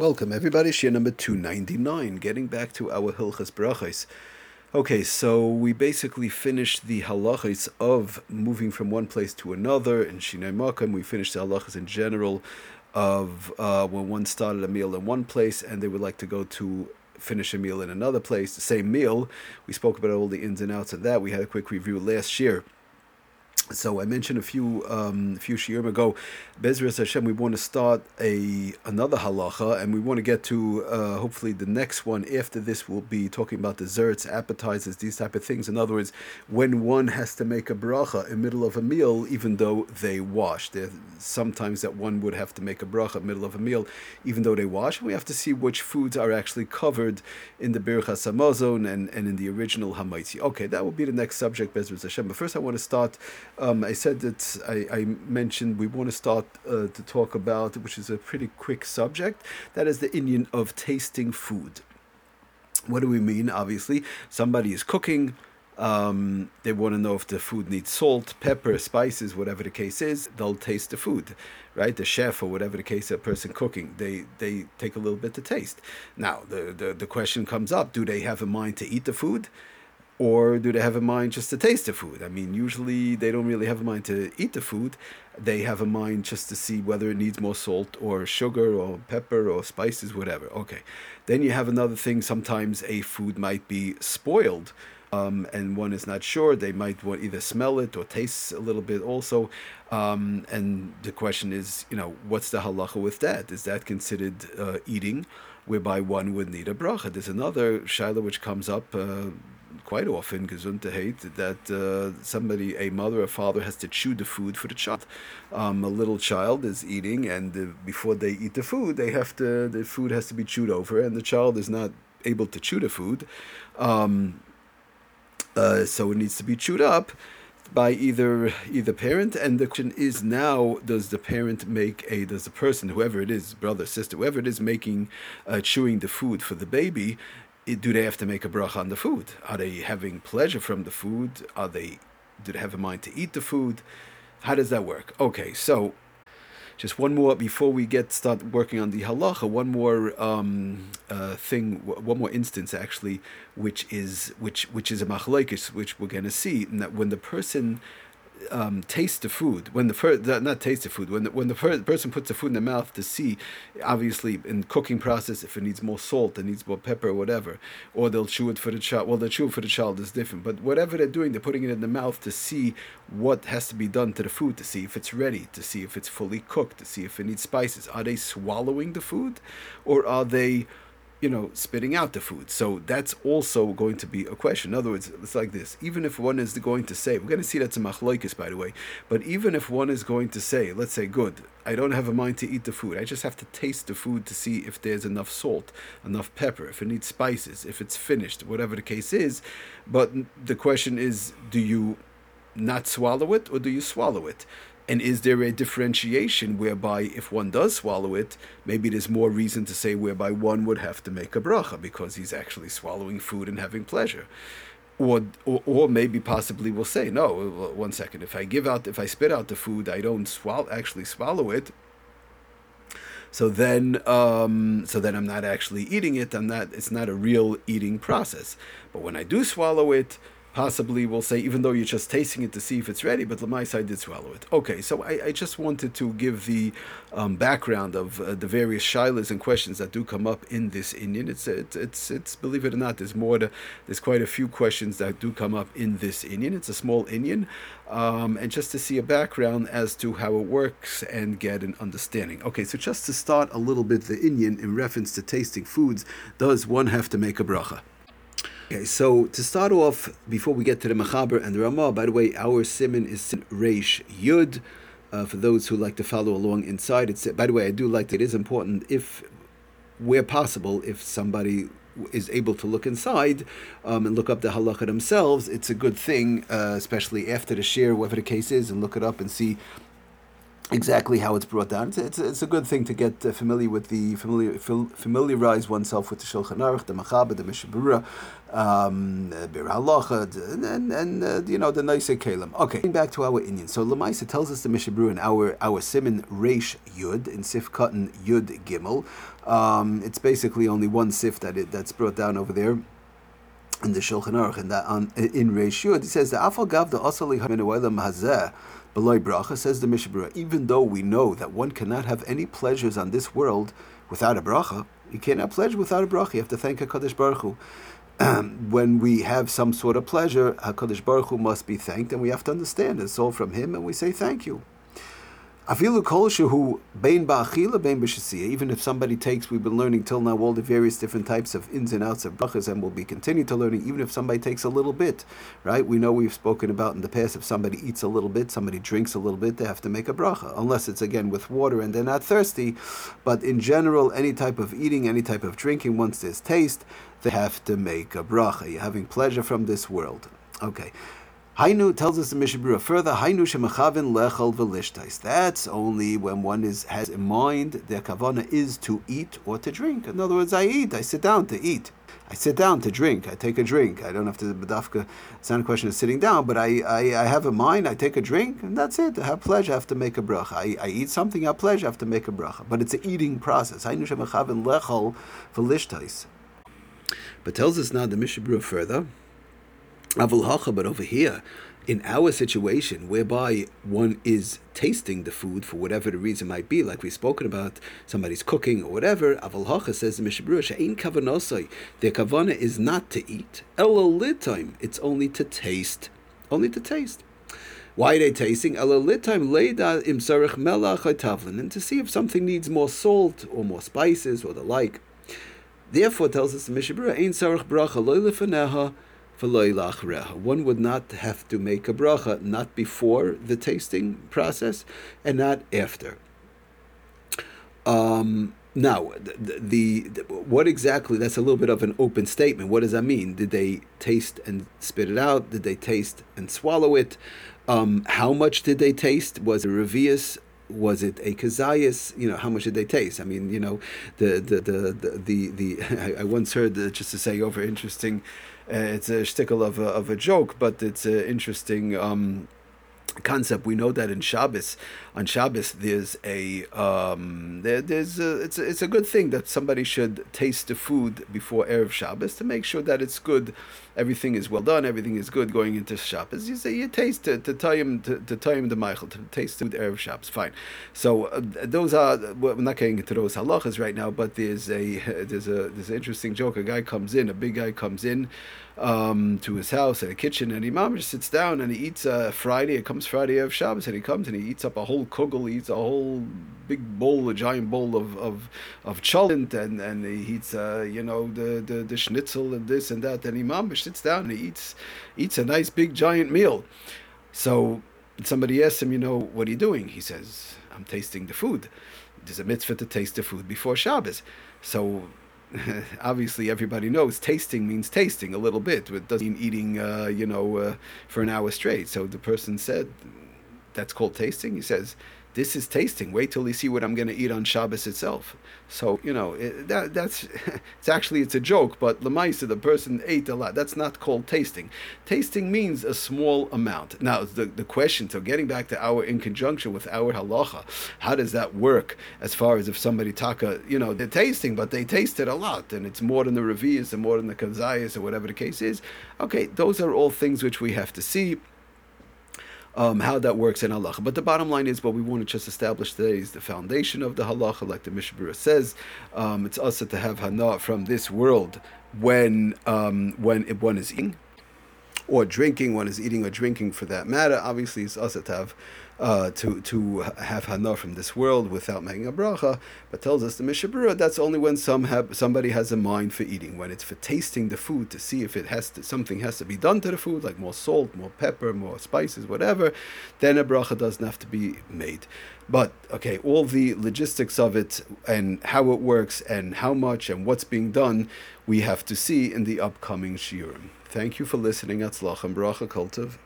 Welcome everybody, Shia number 299, getting back to our Hilchas Brachis. Okay, so we basically finished the halachas of moving from one place to another in Shnei Mokum. We finished the halachas in general of when one started a meal in one place and they would like to go to finish a meal in another place, the same meal. We spoke about all the ins and outs of that. We had a quick review last year. So I mentioned a few shiurim ago, Bezras Hashem, we want to start another halacha, and we want to get to hopefully the next one after this. Will be talking about desserts, appetizers, these type of things. In other words, when one has to make a brocha in the middle of a meal, even though they wash. There sometimes that one would have to make a brocha in the middle of a meal, even though they wash. And we have to see which foods are actually covered in the birch HaSamozon and in the original Hamaiti. Okay, that will be the next subject, Bezras Hashem. But first I want to start... I mentioned we want to start to talk about, which is a pretty quick subject, that is the Inyan of tasting food. What do we mean? Obviously, somebody is cooking. They want to know if the food needs salt, pepper, spices, whatever the case is. They'll taste the food, right? The chef or whatever the case, that person cooking, they take a little bit to taste. Now, the question comes up, do they have in mind to eat the food? Or do they have in mind just to taste the food? I mean, usually they don't really have in mind to eat the food. They have in mind just to see whether it needs more salt or sugar or pepper or spices, whatever. Okay. Then you have another thing. Sometimes a food might be spoiled and one is not sure. They might want either smell it or taste a little bit also. And the question is, what's the halacha with that? Is that considered eating, whereby one would need a bracha? There's another shaila which comes up quite often, Gesundheit, that somebody, a mother or father, has to chew the food for the child. A little child is eating, and before they eat the food, the food has to be chewed over, and the child is not able to chew the food, so it needs to be chewed up by either parent. And the question is now, does the person, whoever it is, brother, sister, whoever it is making, chewing the food for the baby, do they have to make a bracha on the food? Are they having pleasure from the food? Do they have a mind to eat the food? How does that work? Okay, so just one more before we start working on the halacha. One more instance actually, which is a machloikis, which we're going to see, that when the person tastes the food, when the person puts the food in the mouth to see, obviously in cooking process, if it needs more salt, it needs more pepper or whatever, or they'll chew it for the child. Well, the chewing for the child is different, but whatever they're doing, they're putting it in the mouth to see what has to be done to the food, to see if it's ready, to see if it's fully cooked, to see if it needs spices. Are they swallowing the food, or are they spitting out the food? So that's also going to be a question. In other words, it's like this. Even if one is going to say, we're going to see that's a machloikis, by the way, but even if one is going to say, let's say, good, I don't have a mind to eat the food. I just have to taste the food to see if there's enough salt, enough pepper, if it needs spices, if it's finished, whatever the case is. But the question is, do you not swallow it, or do you swallow it? And is there a differentiation whereby if one does swallow it, maybe there's more reason to say whereby one would have to make a bracha because he's actually swallowing food and having pleasure? Or maybe possibly we'll say, no, one second, if I spit out the food, I don't actually swallow it. So then I'm not actually eating it. It's not a real eating process. But when I do swallow it, possibly we'll say, even though you're just tasting it to see if it's ready, but lemaisa, I did swallow it. Okay, so I just wanted to give the background of the various shilas and questions that do come up in this Inyan. It's believe it or not, there's quite a few questions that do come up in this Inyan. It's a small Inyan, and just to see a background as to how it works and get an understanding. Okay, so just to start a little bit the Inyan in reference to tasting foods, does one have to make a bracha? Okay, so to start off, before we get to the Machaber and the Ramah, by the way, our simen is Sin Reish Yud. For those who like to follow along inside, by the way, I do like that. It is important, if where possible, if somebody is able to look inside and look up the halacha themselves, it's a good thing, especially after the share, whatever the case is, and look it up and see exactly how it's brought down. It's a good thing to get familiarize oneself with the Shulchan Aruch, the Machaber, the Mishnah Berurah, Avalhacha, and the nicer Kalem. Okay, getting back to our Inyan. So lemaisa tells us the Mishnah Berurah in our Sin Reish Yud in Sif Katan Yud Gimel. It's basically only one Sif that's brought down over there in the Shulchan Aruch, and that in Reish Yud, it says the afogav the osali hamenuaylam haza. Belay brocha, says the Mishnah Berurah, even though we know that one cannot have any pleasures on this world without a brocha, you cannot pledge without a brocha. You have to thank HaKadosh Baruch Hu. When we have some sort of pleasure, HaKadosh Baruch Hu must be thanked, and we have to understand it's all from Him, and we say thank you. Afilu kol shehu bein ba'achila bein b'shasiya. Even if somebody takes, we've been learning till now all the various different types of ins and outs of brachas, and we'll be continuing to learning. Even if somebody takes a little bit, right? We know we've spoken about in the past, if somebody eats a little bit, somebody drinks a little bit, they have to make a bracha, unless it's again with water and they're not thirsty. But in general, any type of eating, any type of drinking, once there's taste, they have to make a bracha. You're having pleasure from this world. Okay. Hainu tells us the Mishnah Berurah further, Hainu shemechavin lechol v'lishtais. That's only when one has in mind their kavana is to eat or to drink. In other words, I eat, I sit down to eat. I sit down to drink, I take a drink. I don't have to b'dafka, it's not a question of sitting down, but I have a mind, I take a drink, and that's it. I have pleasure, I have to make a bracha. I eat something, I have pleasure, I have to make a bracha. But it's an eating process. Hainu shemechavin lechol v'lishtais. But tells us now the Mishnah Berurah further, Avalhacha, but over here, in our situation, whereby one is tasting the food for whatever the reason might be, like we've spoken about, somebody's cooking or whatever, Avalhacha says the Mishnah Berurah, ain't kavanosai, their kavana is not to eat, Alla litime, it's only to taste, only to taste. Why are they tasting? Alla litime laida im Sarich Mela Chitavlun, and to see if something needs more salt or more spices or the like. Therefore, tells us the Mishnah Berurah, ain't Sarakhbracha Loylifanaha. One would not have to make a bracha, not before the tasting process and not after. Now, what exactly, that's a little bit of an open statement. What does that mean? Did they taste and spit it out? Did they taste and swallow it? How much did they taste? Was it revius? Was it a kazayas? How much did they taste? I once heard, just to say over interesting, it's a shtickle of a joke, but it's an interesting concept. We know that on Shabbos, there's it's a good thing that somebody should taste the food before erev Shabbos to make sure that it's good, everything is well done, everything is good going into Shabbos. You say you taste it to tell him the Michael to taste the erev Shabbos. Fine. So we're not getting into those halachas right now, but there's an interesting joke. A big guy comes in. To his house in a kitchen, and Imam just sits down and he eats Friday. It comes Friday of Shabbos, and he comes and he eats up a whole kugel, he eats a whole big bowl, a giant bowl of chalent, and he eats the schnitzel and this and that. And Imam sits down and he eats a nice big giant meal. So somebody asks him, what are you doing? He says, I'm tasting the food. There's a mitzvah to taste the food before Shabbos. So obviously everybody knows tasting means tasting a little bit. It doesn't mean eating for an hour straight. So the person said, that's called tasting? He says, this is tasting. Wait till you see what I'm going to eat on Shabbos itself. So it's a joke, but lemaisa, the person ate a lot. That's not called tasting. Tasting means a small amount. Now the question, so getting back to our, in conjunction with our halacha, how does that work as far as if somebody taka, they're tasting, but they tasted a lot, and it's more than the revius and more than the kazayas or whatever the case is. Okay, those are all things which we have to see. How that works in halacha. But the bottom line is what we want to just establish today is the foundation of the halacha, like the Mishnah Berurah says. It's also to have hana from this world when one is eating or drinking, one is eating or drinking for that matter. Obviously, it's also to have hana from this world without making a bracha, but tells us the Mishnah Berurah that's only when somebody has a mind for eating, when it's for tasting the food to see if something has to be done to the food, like more salt, more pepper, more spices, whatever, then a bracha doesn't have to be made. But okay, all the logistics of it and how it works and how much and what's being done, we have to see in the upcoming shiurim. Thank you for listening. Atzlach and bracha kultiv.